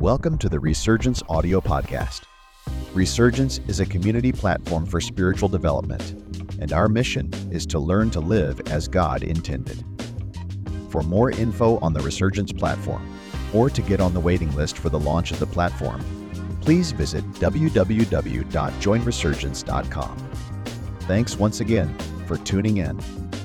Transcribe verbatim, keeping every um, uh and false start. Welcome to the Resurgence audio podcast. Resurgence is a community platform for spiritual development, and our mission is to learn to live as God intended. For more info on the Resurgence platform, or to get on the waiting list for the launch of the platform, please visit w w w dot join resurgence dot com. Thanks once again for tuning in.